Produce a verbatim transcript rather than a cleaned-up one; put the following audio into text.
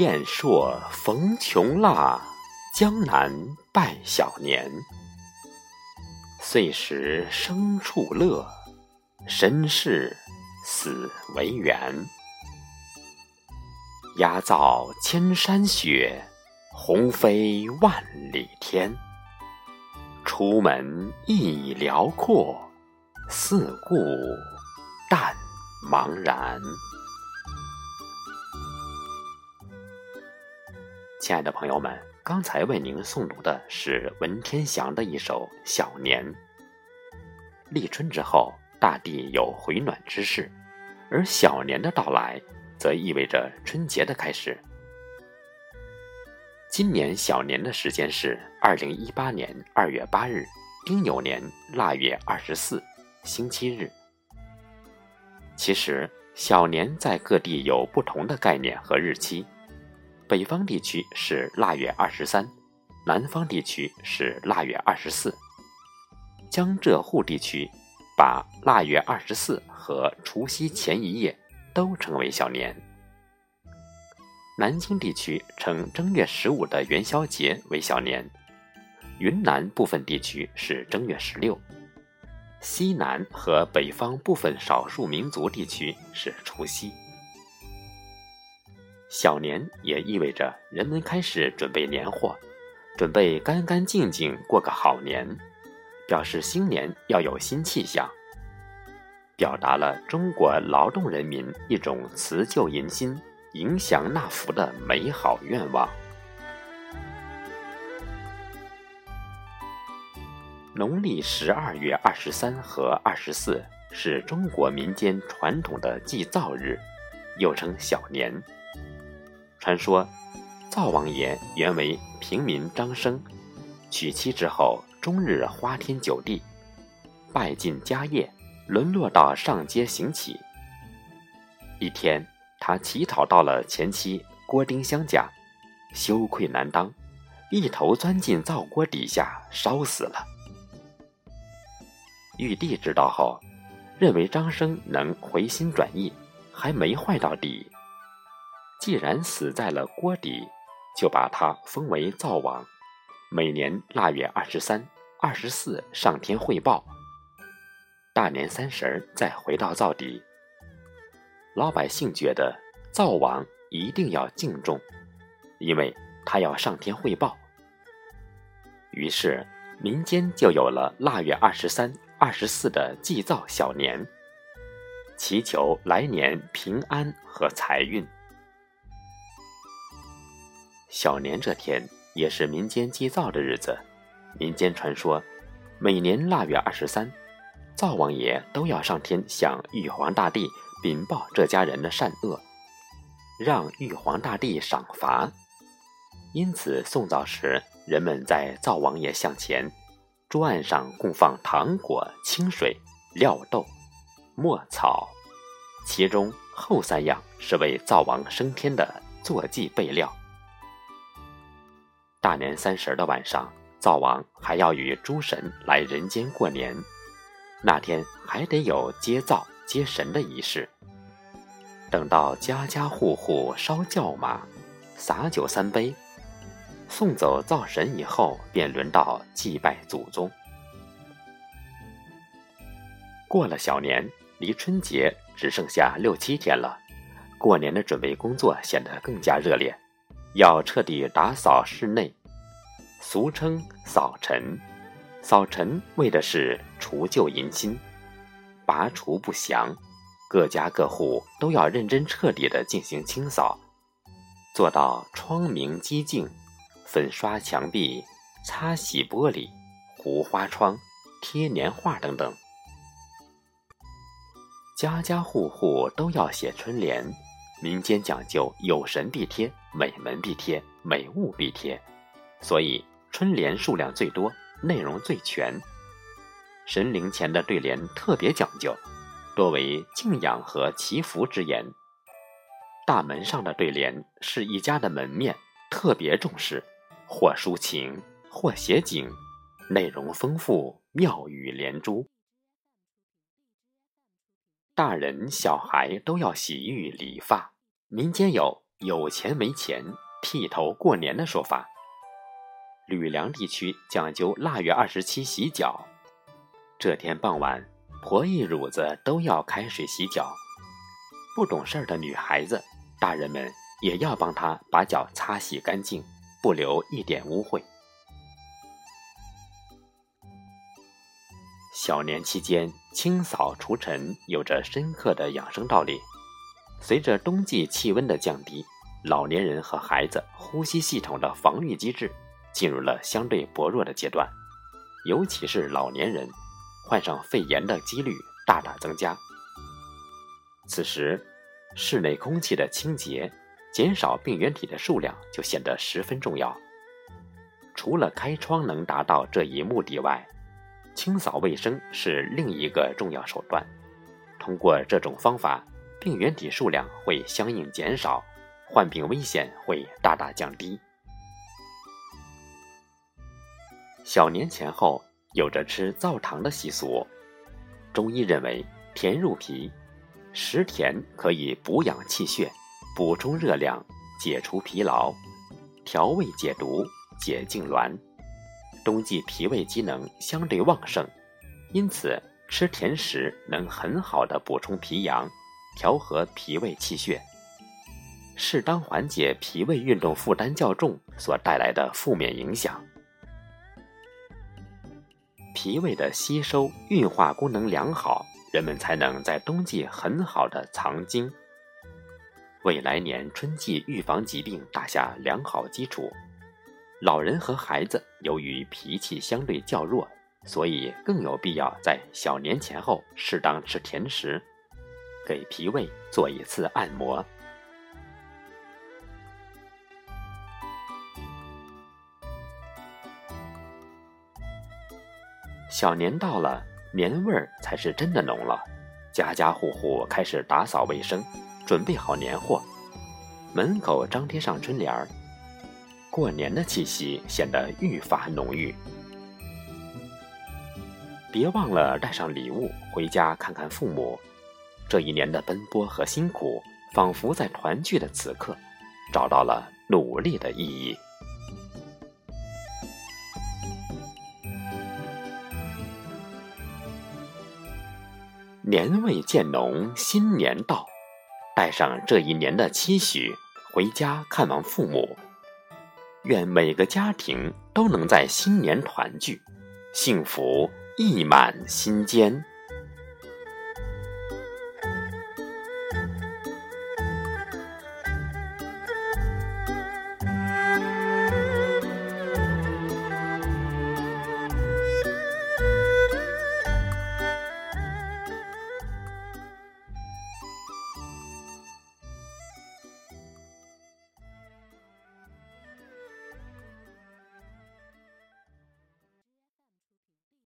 燕朔逢穷腊，江南拜小年。岁时牲畜乐，身世死为缘。鸦噪千山雪，鸿飞万里天。出门意辽阔，四顾淡茫然。亲爱的朋友们，刚才为您诵读的是文天祥的一首《小年》。立春之后，大地有回暖之势，而小年的到来，则意味着春节的开始。今年小年的时间是二零一八年二月八日，丁酉年腊月二十四，星期日。其实，小年在各地有不同的概念和日期。北方地区是腊月二十三，南方地区是腊月二十四。江浙沪地区把腊月二十四和除夕前一夜都称为小年。南京地区称正月十五的元宵节为小年，云南部分地区是正月十六，西南和北方部分少数民族地区是除夕。小年也意味着人们开始准备年货，准备干干净净过个好年，表示新年要有新气象，表达了中国劳动人民一种辞旧迎新、迎祥纳福的美好愿望。农历十二月二十三和二十四是中国民间传统的祭灶日，又称小年。传说灶王爷原为平民张生，娶妻之后终日花天酒地，败尽家业，沦落到上街行乞。一天，他乞讨到了前妻郭丁香家，羞愧难当，一头钻进灶锅底下烧死了。玉帝知道后，认为张生能回心转意，还没坏到底，既然死在了锅底，就把他封为灶王，每年腊月二十三、二十四上天汇报，大年三十再回到灶底。老百姓觉得灶王一定要敬重，因为他要上天汇报。于是民间就有了腊月二十三、二十四的祭灶小年，祈求来年平安和财运。小年这天也是民间祭灶的日子，民间传说，每年腊月二十三，灶王爷都要上天向玉皇大帝禀报这家人的善恶，让玉皇大帝赏罚。因此送灶时，人们在灶王爷像前桌案上供放糖果、清水、料豆、墨草，其中后三样是为灶王升天的坐骑备料。大年三十的晚上，灶王还要与诸神来人间过年，那天还得有接灶接神的仪式。等到家家户户烧轿马，洒酒三杯，送走灶神以后，便轮到祭拜祖宗。过了小年，离春节只剩下六七天了，过年的准备工作显得更加热烈。要彻底打扫室内，俗称扫尘。扫尘为的是除旧迎新，拔除不祥，各家各户都要认真彻底地进行清扫，做到窗明几净，粉刷墙壁，擦洗玻璃，糊花窗，贴年画等等。家家户户都要写春联，民间讲究有神必贴，每门必贴，每物必贴，所以春联数量最多，内容最全。神灵前的对联特别讲究，多为敬仰和祈福之言。大门上的对联是一家的门面，特别重视，或抒情，或写景，内容丰富，妙语连珠。大人小孩都要洗浴理发，民间有有钱没钱，剃头过年的说法。吕梁地区讲究腊月二十七洗脚，这天傍晚，婆姨乳子都要开水洗脚，不懂事儿的女孩子，大人们也要帮她把脚擦洗干净，不留一点污秽。小年期间，清扫除尘有着深刻的养生道理。随着冬季气温的降低，老年人和孩子呼吸系统的防御机制进入了相对薄弱的阶段，尤其是老年人，患上肺炎的几率大大增加。此时，室内空气的清洁，减少病原体的数量就显得十分重要。除了开窗能达到这一目的外，清扫卫生是另一个重要手段。通过这种方法，病原体数量会相应减少，患病危险会大大降低。小年前后有着吃灶糖的习俗。中医认为，甜入脾，食甜可以补养气血，补充热量，解除疲劳，调胃解毒，解痉挛。冬季脾胃机能相对旺盛，因此吃甜食能很好的补充脾阳，调和脾胃气血，适当缓解脾胃运动负担较重所带来的负面影响。脾胃的吸收运化功能良好，人们才能在冬季很好的藏精，为来年春季预防疾病打下良好基础。老人和孩子由于脾气相对较弱，所以更有必要在小年前后适当吃甜食，给脾胃做一次按摩。小年到了，年味儿才是真的浓了，家家户户开始打扫卫生，准备好年货，门口张贴上春联儿。过年的气息显得愈发浓郁。别忘了带上礼物回家看看父母，这一年的奔波和辛苦，仿佛在团聚的此刻，找到了努力的意义。年味渐浓，新年到，带上这一年的期许，回家看望父母。愿每个家庭都能在新年团聚，幸福溢满心间。